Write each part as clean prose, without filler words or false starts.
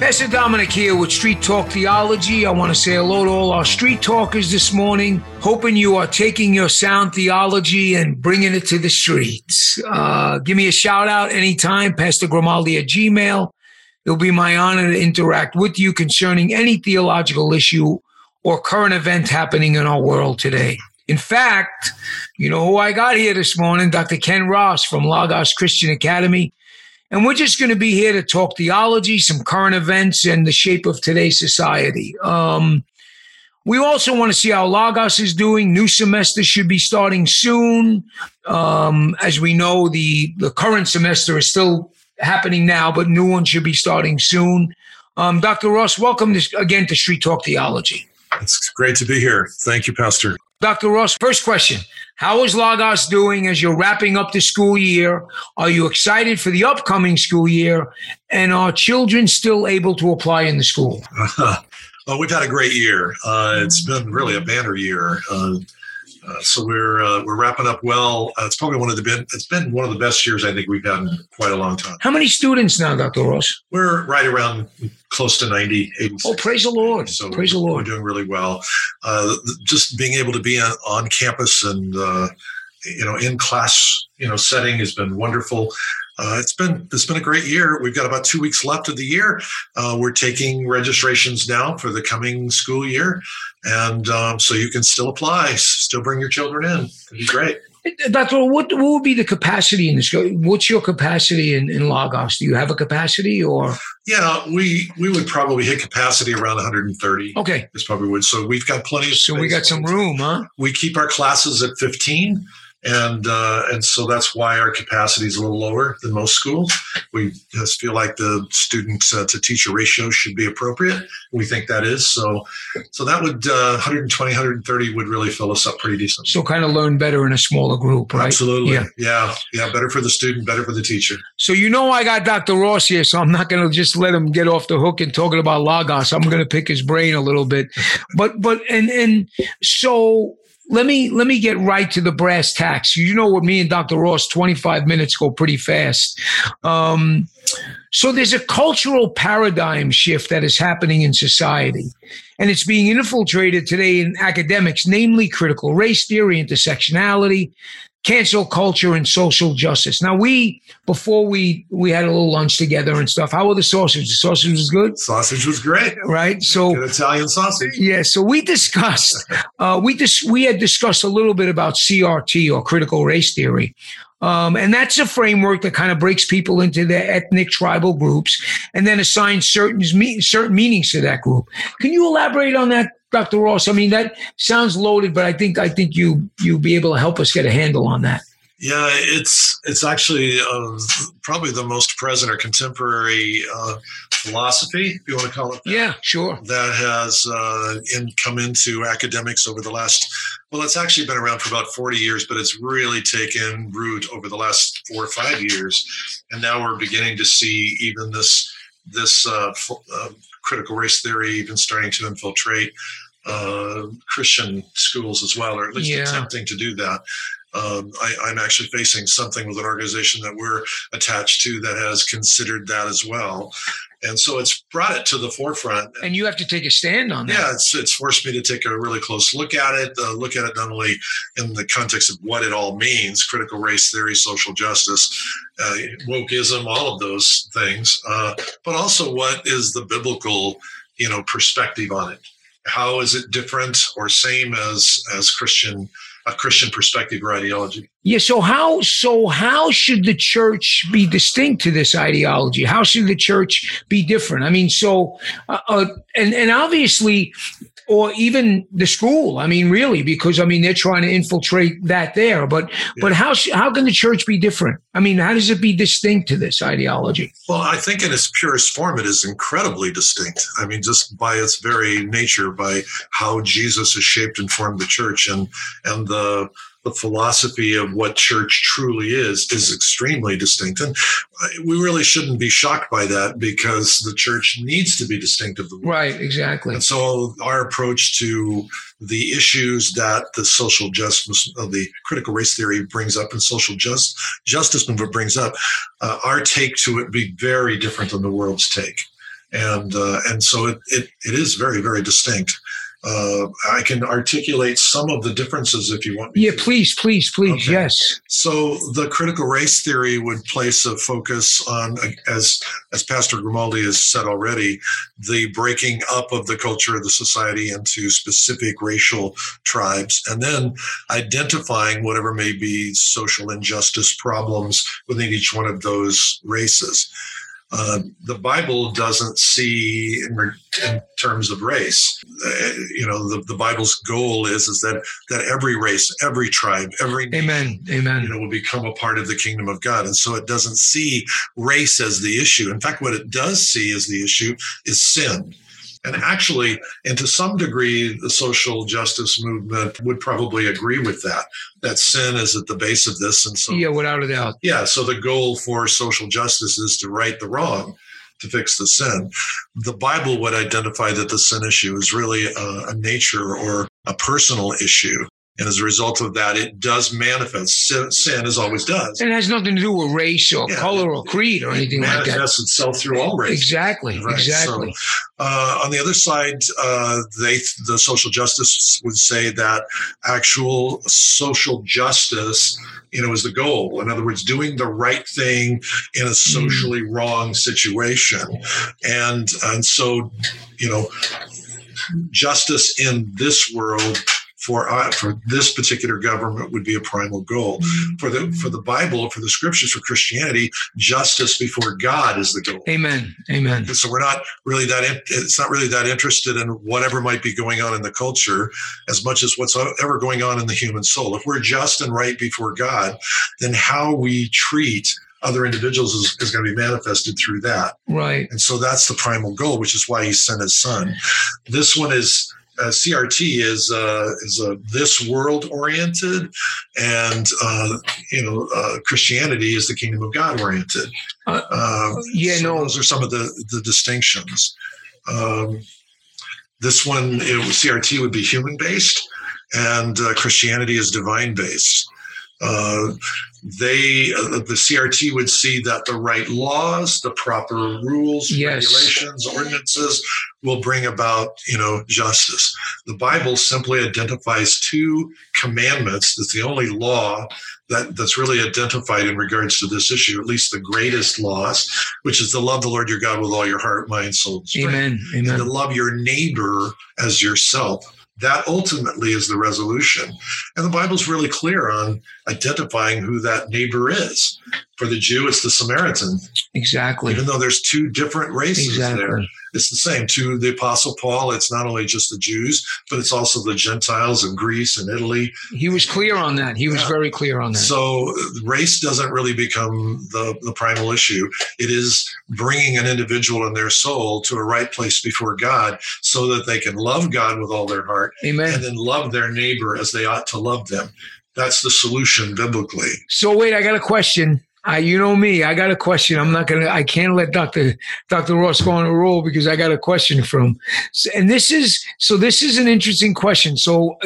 Pastor Dominic here with Street Talk Theology. I want to say hello to all our street talkers this morning, hoping you are taking your sound theology and bringing it to the streets. Give me a shout out anytime, Pastor Grimaldi at Gmail. It'll be my honor to interact with you concerning any theological issue or current event happening in our world today. In fact, you know who I got here this morning, Dr. Ken Ross from Logos Christian Academy. And we're just going to be here to talk theology, some current events, and the shape of today's society. We also want to see how Logos is doing. New semester should be starting soon. As we know, the current semester is still happening now, but new one should be starting soon. Dr. Ross, welcome again to Street Talk Theology. It's great to be here. Thank you, Pastor. Dr. Ross, first question. How is Logos doing as you're wrapping up the school year? Are you excited for the upcoming school year? And are children still able to apply in the school? Well, we've had a great year. It's been really a banner year. So we're wrapping up well. It's probably it's been one of the best years I think we've had in quite a long time. How many students now, Dr. Ross? We're right around close to 90. 86. Oh, praise the Lord! So praise the Lord. We're doing really well. Just being able to be on campus and in class setting has been wonderful. It's been a great year. We've got about 2 weeks left of the year. We're taking registrations now for the coming school year. And so you can still apply, still bring your children in. It'd be great. Doctor, what would be the capacity in the school? What's your capacity in Logos? Do you have a capacity or? Yeah, we would probably hit capacity around 130. Okay. It's probably would. So we've got plenty of space. So we got some room, huh? We keep our classes at 15. And so that's why our capacity is a little lower than most schools. We just feel like the student to teacher ratio should be appropriate. We think that is. So that would 120, 130 would really fill us up pretty decently. So kind of learn better in a smaller group, right? Absolutely. Yeah. Better for the student, better for the teacher. So I got Dr. Ross here, so I'm not going to just let him get off the hook and talking about Logos. I'm going to pick his brain a little bit. But so... Let me get right to the brass tacks. With me and Dr. Ross, 25 minutes go pretty fast. So there's a cultural paradigm shift that is happening in society, and it's being infiltrated today in academics, namely critical race theory, intersectionality, cancel culture, and social justice. Now, before we had a little lunch together and stuff. How were the sausages? The sausage was good? Sausage was great. Right? So good Italian sausage. Yeah. So we discussed, we had discussed a little bit about CRT or critical race theory. And that's a framework that kind of breaks people into their ethnic tribal groups and then assigns certain meanings to that group. Can you elaborate on that, Dr. Ross? I mean, that sounds loaded, but I think you'll be able to help us get a handle on that. Yeah, it's actually probably the most present or contemporary philosophy, if you want to call it that. Yeah, sure. That has come into academics over the last, it's actually been around for about 40 years, but it's really taken root over the last 4 or 5 years. And now we're beginning to see even this critical race theory even starting to infiltrate Christian schools as well, or at least attempting to do that. I'm actually facing something with an organization that we're attached to that has considered that as well. And so it's brought it to the forefront. And you have to take a stand on that. Yeah, it's forced me to take a really close look at it, not only in the context of what it all means, critical race theory, social justice, wokeism, all of those things, but also what is the biblical, perspective on it? How is it different or same as Christian a Christian perspective or ideology? Yeah. So how should the church be distinct to this ideology? How should the church be different? I mean, so and obviously or even the school. I mean, really, because I mean, they're trying to infiltrate that there. But how can the church be different? I mean, how does it be distinct to this ideology? Well, I think in its purest form, it is incredibly distinct. I mean, just by its very nature, by how Jesus has shaped and formed the church, and the philosophy of what church truly is extremely distinct. And we really shouldn't be shocked by that, because the church needs to be distinct of the world. Right, exactly. And so our approach to the issues that the social justice of the critical race theory brings up and social justice movement brings up, our take to it be very different than the world's take. And so it is very, very distinct. I can articulate some of the differences if you want me to. Yeah, please, okay. Yes. So the critical race theory would place a focus on, as Pastor Grimaldi has said already, the breaking up of the culture of the society into specific racial tribes, and then identifying whatever may be social injustice problems within each one of those races. The Bible doesn't see in terms of race. You know, the Bible's goal is that every race, every tribe, every nation, Amen. You know, will become a part of the kingdom of God. And so it doesn't see race as the issue. In fact, what it does see as the issue is sin. And actually, and to some degree, the social justice movement would probably agree with that sin is at the base of this. And so, yeah, without a doubt. Yeah, so the goal for social justice is to right the wrong, to fix the sin. The Bible would identify that the sin issue is really a nature or a personal issue. And as a result of that, it does manifest. Sin as always does. And it has nothing to do with race or color or creed or anything like that. It manifests itself through all races. Exactly, right? Exactly. So, on the other side, the social justice would say that actual social justice, you know, is the goal. In other words, doing the right thing in a socially wrong situation. And so, you know, justice in this world for this particular government would be a primal goal. For the Bible, for the scriptures, for Christianity, justice before God is the goal. Amen. So it's not really that interested in whatever might be going on in the culture as much as what's ever going on in the human soul. If we're just and right before God, then how we treat other individuals is going to be manifested through that. Right. And so that's the primal goal, which is why he sent his son. This one is... CRT is this world oriented, and Christianity is the kingdom of God oriented. Those are some of the distinctions. This one, CRT would be human based, and Christianity is divine based. The CRT would see that the right laws, the proper rules, regulations, ordinances will bring about, justice. The Bible simply identifies two commandments. That's the only law that's really identified in regards to this issue, at least the greatest laws, which is to love the Lord your God with all your heart, mind, soul, and strength. Amen. And to love your neighbor as yourself. That ultimately is the resolution. And the Bible's really clear on identifying who that neighbor is. For the Jew, it's the Samaritan. Exactly. Even though there's two different races there, it's the same. To the Apostle Paul, it's not only just the Jews, but it's also the Gentiles in Greece and Italy. He was clear on that. He was very clear on that. So race doesn't really become the primal issue. It is bringing an individual and their soul to a right place before God so that they can love God with all their heart. Amen. And then love their neighbor as they ought to love them. That's the solution biblically. So wait, I got a question. I got a question. I can't let Dr. Ross go on a roll because I got a question from. And this is an interesting question. So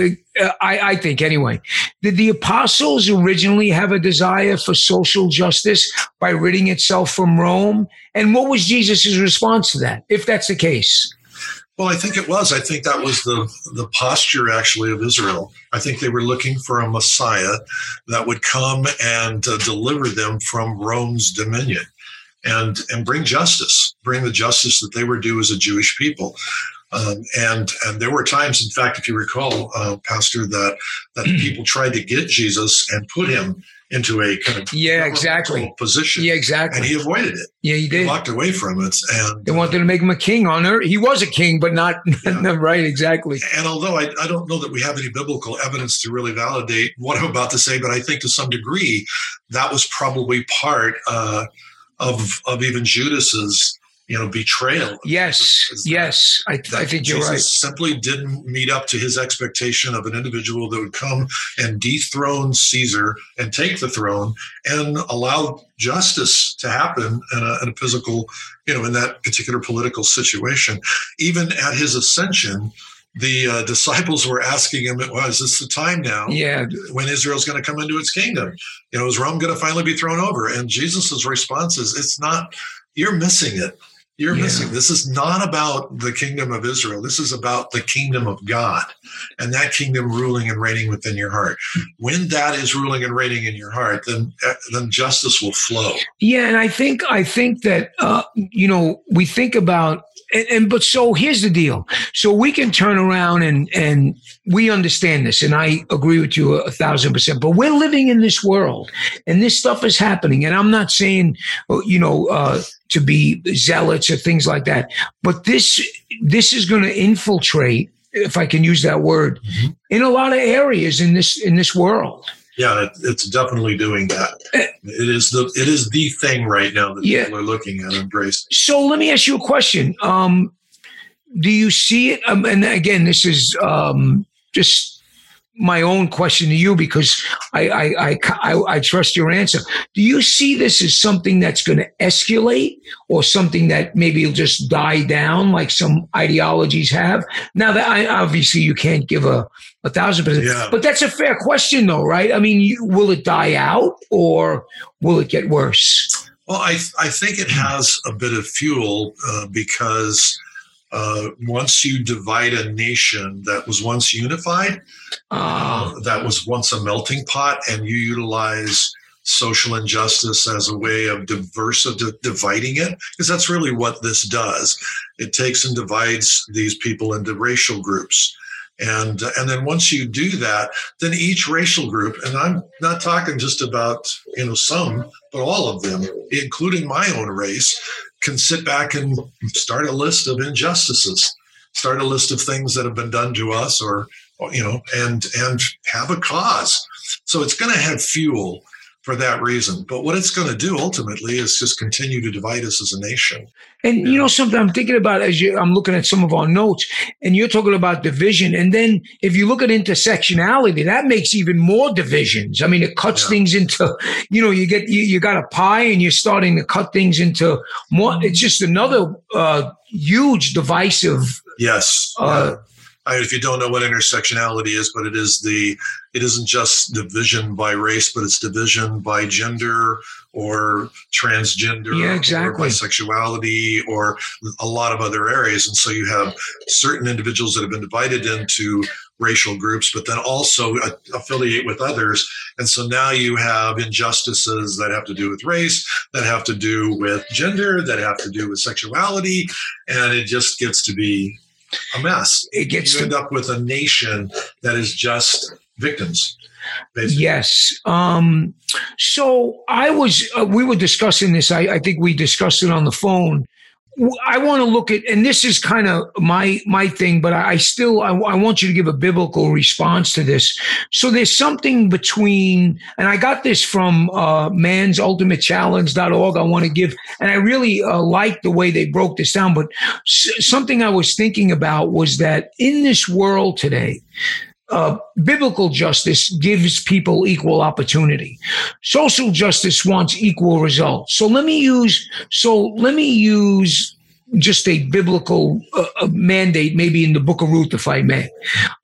I think anyway, did the apostles originally have a desire for social justice by ridding itself from Rome? And what was Jesus' response to that, if that's the case? Well, I think it was. I think that was the posture, actually, of Israel. I think they were looking for a Messiah that would come and deliver them from Rome's dominion and bring justice, bring the justice that they were due as a Jewish people. And there were times, in fact, if you recall, Pastor, that people tried to get Jesus and put him into a kind of governmental position. Yeah, exactly. And he avoided it. Yeah, he did. He walked away from it. And they wanted to make him a king on earth. He was a king, but not right, exactly. And although I don't know that we have any biblical evidence to really validate what I'm about to say, but I think to some degree that was probably part of even Judas's betrayal. Yes. I think Jesus, you're right. Simply didn't meet up to his expectation of an individual that would come and dethrone Caesar and take the throne and allow justice to happen in a physical, in that particular political situation. Even at his ascension, the disciples were asking him, is this the time now when Israel's going to come into its kingdom? Is Rome going to finally be thrown over? And Jesus's response is, it's not, you're missing it. You're missing. This is not about the kingdom of Israel. This is about the kingdom of God and that kingdom ruling and reigning within your heart. When that is ruling and reigning in your heart, then justice will flow. Yeah, and I think that we think about but so here's the deal. So we can turn around and we understand this, and I agree with you 1,000%. But we're living in this world, and this stuff is happening. And I'm not saying to be zealots or things like that, but this is going to infiltrate, if I can use that word, in a lot of areas in this world. Yeah, it's definitely doing that. It is the thing right now that people are looking at embracing. So let me ask you a question. Do you see it? And again, this is just my own question to you, because I trust your answer. Do you see this as something that's going to escalate, or something that maybe will just die down like some ideologies have? Now, that obviously you can't give a 1,000%. Yeah. But that's a fair question, though, right? I mean, will it die out, or will it get worse? Well, I think it has a bit of fuel because once you divide a nation that was once unified, that was once a melting pot, and you utilize social injustice as a way of dividing it, because that's really what this does. It takes and divides these people into racial groups. And then once you do that, then each racial group, and I'm not talking just about, some, but all of them, including my own race, can sit back and start a list of injustices, start a list of things that have been done to us and have a cause. So it's going to have fuel for that reason. But what it's going to do ultimately is just continue to divide us as a nation. And something I'm thinking about I'm looking at some of our notes, and you're talking about division. And then if you look at intersectionality, that makes even more divisions. I mean, it cuts things into, you got a pie and you're starting to cut things into more. It's just another huge divisive. Yes. If you don't know what intersectionality is, but it isn't just division by race, but it's division by gender or transgender or bisexuality or a lot of other areas. And so you have certain individuals that have been divided into racial groups, but then also affiliate with others. And so now you have injustices that have to do with race, that have to do with gender, that have to do with sexuality. And it just gets to be a mess. You end up with a nation that is just victims, basically. Yes. So we were discussing this. I think we discussed it on the phone. I want to look at, and this is kind of my thing, but I want you to give a biblical response to this. So there's something between, and I got this from mansultimatechallenge.org. I want to give, and I really like the way they broke this down, but something I was thinking about was that in this world today, biblical justice gives people equal opportunity. Social justice wants equal results. So let me use just a biblical mandate, maybe in the Book of Ruth, if I may.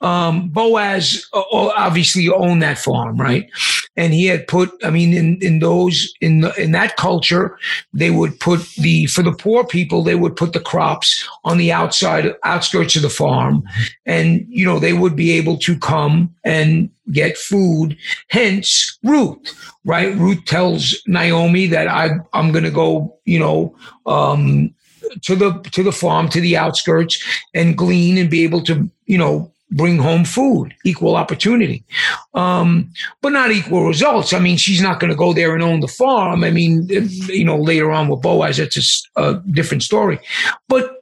Boaz obviously owned that farm, right? And he had put, in that culture, they would put for the poor people, they would put the crops on the outskirts of the farm. And, they would be able to come and get food. Hence Ruth, right? Ruth tells Naomi that I'm going to go, to the farm, to the outskirts, and glean and be able to bring home food, equal opportunity, but not equal results. I mean, she's not going to go there and own the farm. I mean, you know, later on with Boaz, that's a different story. But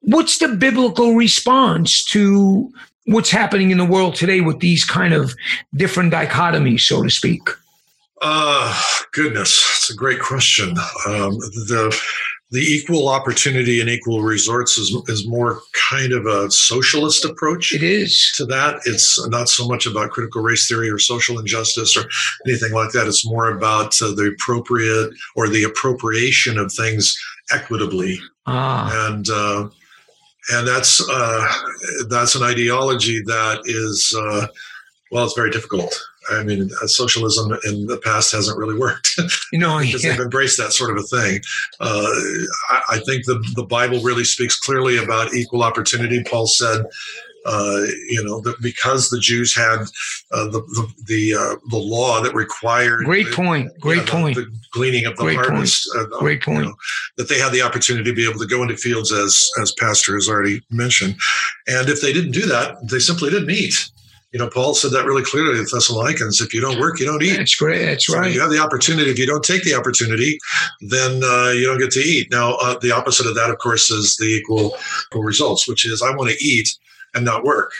what's the biblical response to what's happening in the world today with these kind of different dichotomies, so to speak? Goodness, it's a great question. The equal opportunity and equal resorts is more kind of a socialist approach. It is. To that. It's not so much about critical race theory or social injustice or anything like that. It's more about the appropriate or the appropriation of things equitably. And that's an ideology that is, well, it's very difficult. I mean, socialism in the past hasn't really worked, you know, because they've embraced that sort of a thing. I think the Bible really speaks clearly about equal opportunity. Paul said, you know, that because the Jews had the law that required the gleaning of the harvest, you know, that they had the opportunity to be able to go into fields, as Pastor has already mentioned, and if they didn't do that, they simply didn't eat. You know, Paul said that really clearly to Thessalonians. If you don't work, you don't eat. That's great. That's right. If you have the opportunity. If you don't take the opportunity, then you don't get to eat. Now, the opposite of that, of course, is the equal results, which is I want to eat and not work.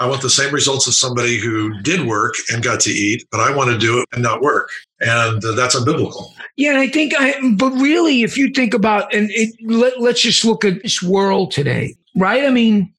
I want the same results as somebody who did work and got to eat, but I want to do it and not work. And that's unbiblical. Yeah, and I think, but really, if you think about, let's just look at this world today, right? I mean,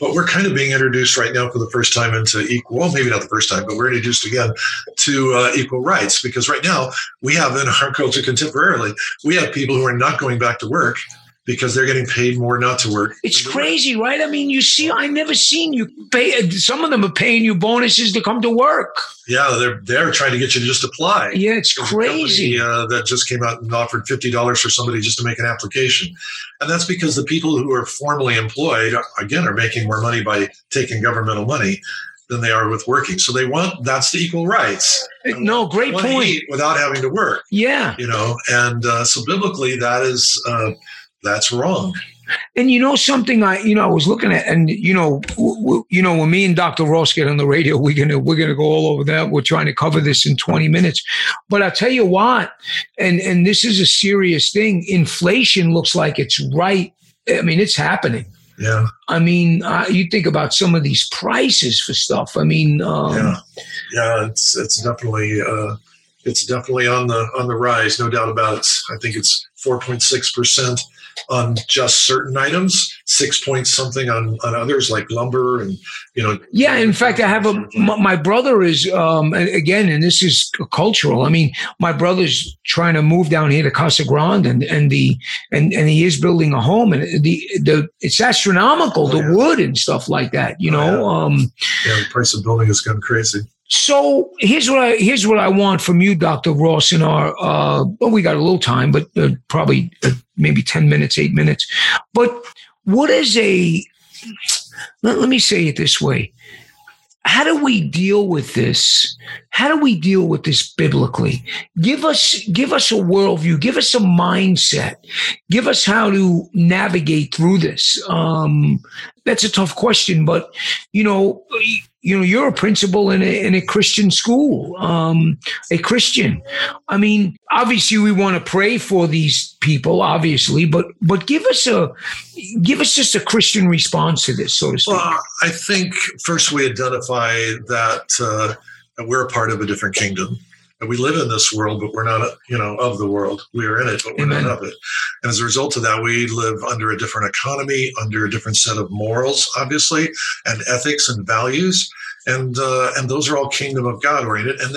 but we're kind of being introduced right now for the first time into equal, well, maybe not the first time, but we're introduced again to equal rights, because right now we have in our culture contemporarily, we have people who are not going back to work because they're getting paid more not to work. It's crazy, right? I mean, you see, I've never seen you pay. Some of them are paying you bonuses to come to work. Yeah, they're trying to get you to just apply. Yeah, it's crazy. Company, that just came out and offered $50 for somebody just to make an application. And that's because the people who are formally employed, again, are making more money by taking governmental money than they are with working. So they want, that's the equal rights. No, great point. Without having to work. Yeah. You know, and so biblically that is, that's wrong. And you know something, I was looking at, and you know, when me and Dr. Ross get on the radio, we're gonna go all over that. We're trying to cover this in 20 minutes, but I'll tell you what, and this is a serious thing. Inflation looks like it's right. I mean, it's happening. Yeah. I mean, you think about some of these prices for stuff. I mean, yeah, it's definitely. It's definitely on the rise, no doubt about it. I think it's 4.6% on just certain items, 6 point something on others like lumber and, you know. Yeah, in fact, I have my brother is, again, and this is cultural. I mean, my brother's trying to move down here to Casa Grande and he is building a home, and the it's astronomical, the wood and stuff like that, you know. The price of building has gone crazy. So here's what I want from you, Dr. Ross, in our well, we got a little time, but probably maybe 10 minutes, 8 minutes. But what is let me say it this way. How do we deal with this? How do we deal with this biblically? Give us a worldview. Give us a mindset. Give us how to navigate through this. That's a tough question, but you know, you're a principal in a Christian school, a Christian. I mean, obviously, we want to pray for these people, obviously, but give us just a Christian response to this, so to speak. Well, I think first we identify that we're a part of a different kingdom. We live in this world, but we're not, you know, of the world. We are in it, but we're not of it. And as a result of that, we live under a different economy, under a different set of morals, obviously, and ethics and values. And those are all Kingdom of God oriented. And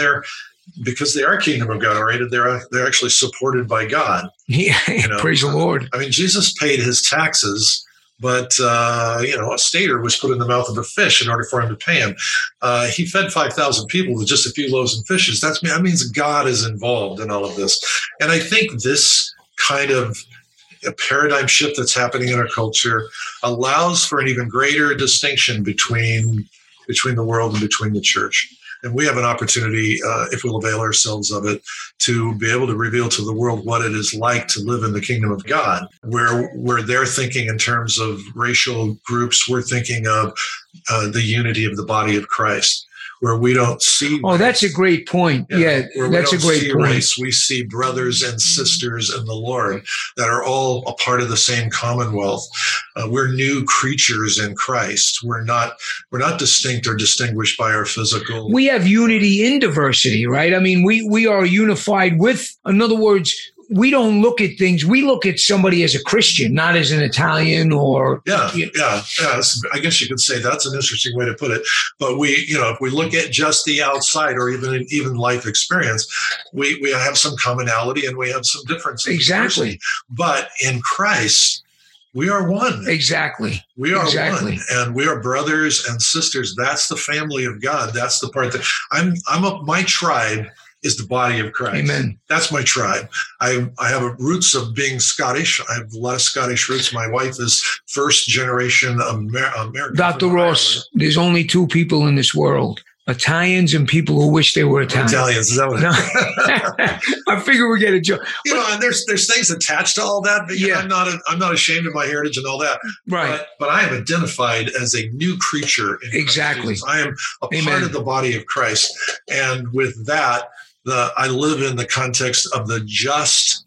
because they are Kingdom of God oriented, they're actually supported by God. Yeah, you know? Praise the Lord. I mean, Jesus paid his taxes. But, you know, a stater was put in the mouth of a fish in order for him to pay him. He fed 5,000 people with just a few loaves and fishes. That means God is involved in all of this. And I think this kind of paradigm shift that's happening in our culture allows for an even greater distinction between the world and between the church. And we have an opportunity, if we'll avail ourselves of it, to be able to reveal to the world what it is like to live in the kingdom of God, where they're thinking in terms of racial groups, we're thinking of the unity of the body of Christ, where we don't see race. Oh, that's a great point. Yeah, that's a great point. Race. We see brothers and sisters in the Lord that are all a part of the same commonwealth. We're new creatures in Christ. We're not distinct or distinguished by our physical. We have unity in diversity, right? I mean, we are unified with, in other words, we don't look at things. We look at somebody as a Christian, not as an Italian or. Yeah. I guess you could say that's an interesting way to put it. But we, you know, if we look at just the outside or even life experience, we have some commonality and we have some differences. Exactly. But in Christ, we are one. Exactly. We are one, and we are brothers and sisters. That's the family of God. That's the part that my tribe is the body of Christ. Amen. That's my tribe. I have roots of being Scottish. I have a lot of Scottish roots. My wife is first generation American. Dr. Ross, there's only two people in this world, Italians and people who wish they were Italian. Italians, is that what? No. I figure we get a joke. You know, and there's things attached to all that, but yeah. I'm not ashamed of my heritage and all that. Right. But I am identified as a new creature in Christ Jesus. I am a part of the body of Christ, and with that. I live in the context of the just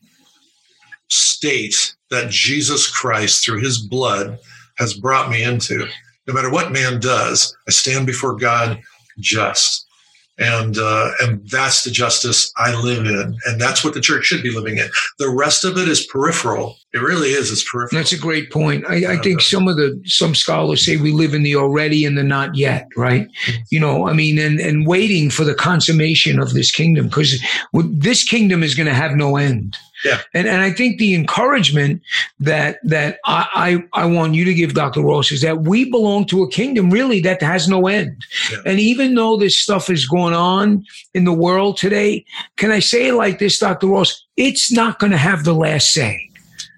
state that Jesus Christ, through his blood, has brought me into. No matter what man does, I stand before God just. And that's the justice I live in. And that's what the church should be living in. The rest of it is peripheral. It really is. It's peripheral. That's a great point. I think some scholars say we live in the already and the not yet, right? You know, I mean, and waiting for the consummation of this kingdom, because this kingdom is going to have no end. Yeah. And I think the encouragement that I want you to give, Dr. Ross, is that we belong to a kingdom really that has no end. Yeah. And even though this stuff is going on in the world today, can I say it like this, Dr. Ross? It's not going to have the last say.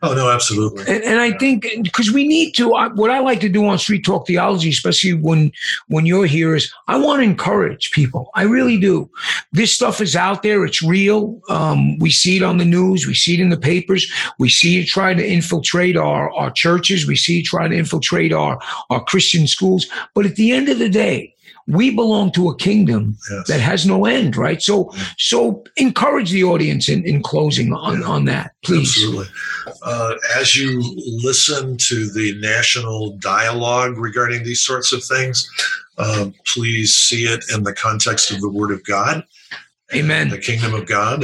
Oh, no, absolutely. And I think because we need to, what I like to do on Street Talk Theology, especially when you're here, is I want to encourage people. I really do. This stuff is out there. It's real. We see it on the news. We see it in the papers. We see it try to infiltrate our churches. We see it try to infiltrate our Christian schools. But at the end of the day, we belong to a kingdom that has no end, right? So encourage the audience in closing on that, please. Absolutely. As you listen to the national dialogue regarding these sorts of things, please see it in the context of the Word of God. Amen. The kingdom of God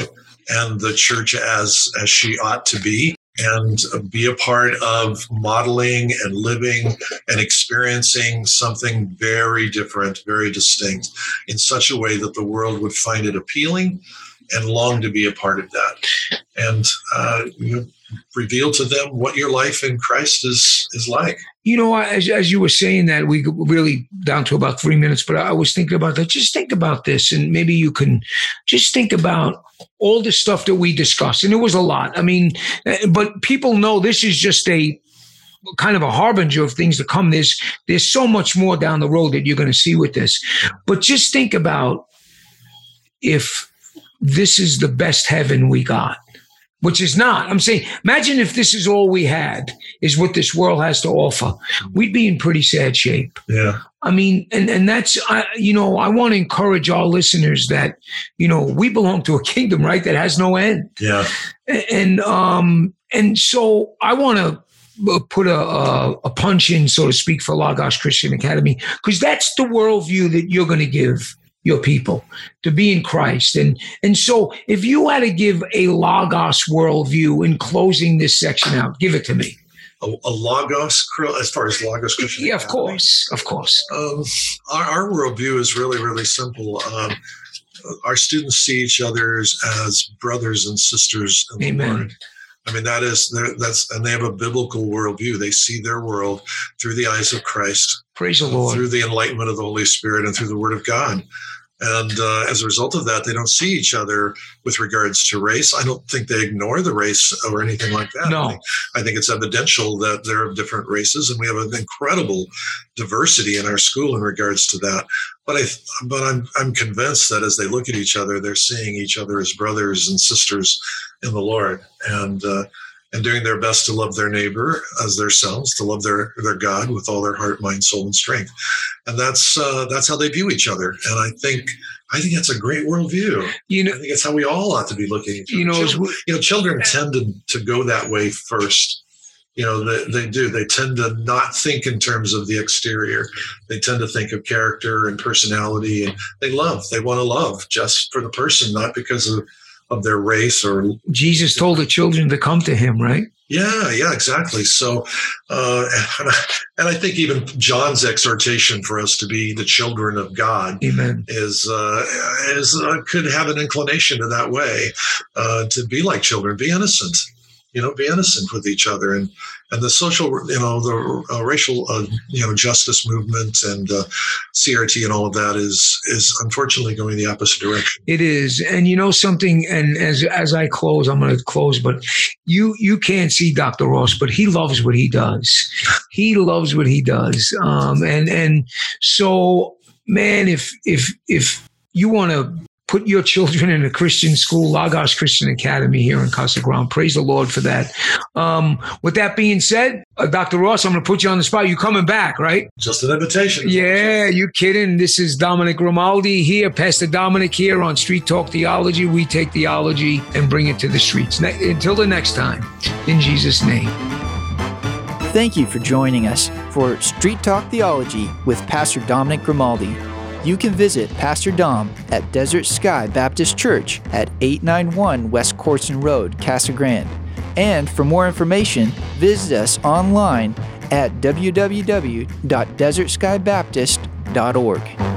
and the church as she ought to be. And be a part of modeling and living and experiencing something very different, very distinct, in such a way that the world would find it appealing and long to be a part of that. And reveal to them what your life in Christ is like. You know, as you were saying that, we really down to about 3 minutes, but I was thinking about that. Just think about this, and maybe you can just think about all the stuff that we discussed. And it was a lot. I mean, but people know this is just a kind of a harbinger of things to come. There's so much more down the road that you're going to see with this. But just think about if this is the best heaven we got, which is not. I'm saying, imagine if this is all we had, is what this world has to offer. We'd be in pretty sad shape. Yeah. I mean, and that's, you know, I want to encourage our listeners that, you know, we belong to a kingdom, right, that has no end. Yeah. And so I want to put a punch in, so to speak, for Logos Christian Academy, because that's the worldview that you're going to give your people, to be in Christ. And so if you had to give a Logos worldview in closing this section out, give it to me. A Logos, as far as Logos Christian Academy. Yeah, of course. Our worldview is really, really simple. Our students see each other as brothers and sisters in the Lord. I mean, and they have a biblical worldview. They see their world through the eyes of Christ. Praise the Lord. Through the enlightenment of the Holy Spirit and through the Word of God. And as a result of that, they don't see each other with regards to race. I don't think they ignore the race or anything like that. No. I think it's evidential that they're of different races, and we have an incredible diversity in our school in regards to that. But I'm convinced that as they look at each other, they're seeing each other as brothers and sisters in the Lord, and doing their best to love their neighbor as themselves, to love their God with all their heart, mind, soul, and strength. And that's how they view each other. And I think that's a great worldview. You know, I think it's how we all ought to be looking at each other. Children tend to go that way first. You know, they do. They tend to not think in terms of the exterior. They tend to think of character and personality. And they want to love just for the person, not because of their race or... Jesus told the children to come to him, right? Yeah, exactly. So, and I think even John's exhortation for us to be the children of God, amen, is could have an inclination to that way, to be like children, be innocent. You know, be innocent with each other, and the social, the racial, justice movement and CRT and all of that is unfortunately going the opposite direction. It is, and you know something. And as I close, I'm going to close, but you can't see Dr. Ross, but he loves what he does. He loves what he does, and so, man, if you want to put your children in a Christian school, Logos Christian Academy here in Casa Grande. Praise the Lord for that. With that being said, Dr. Ross, I'm going to put you on the spot. You coming back, right? Just an invitation. Yeah, you kidding. This is Dominic Grimaldi here, Pastor Dominic here on Street Talk Theology. We take theology and bring it to the streets. Until the next time, in Jesus' name. Thank you for joining us for Street Talk Theology with Pastor Dominic Grimaldi. You can visit Pastor Dom at Desert Sky Baptist Church at 891 West Corson Road, Casa Grande. And for more information, visit us online at www.desertskybaptist.org.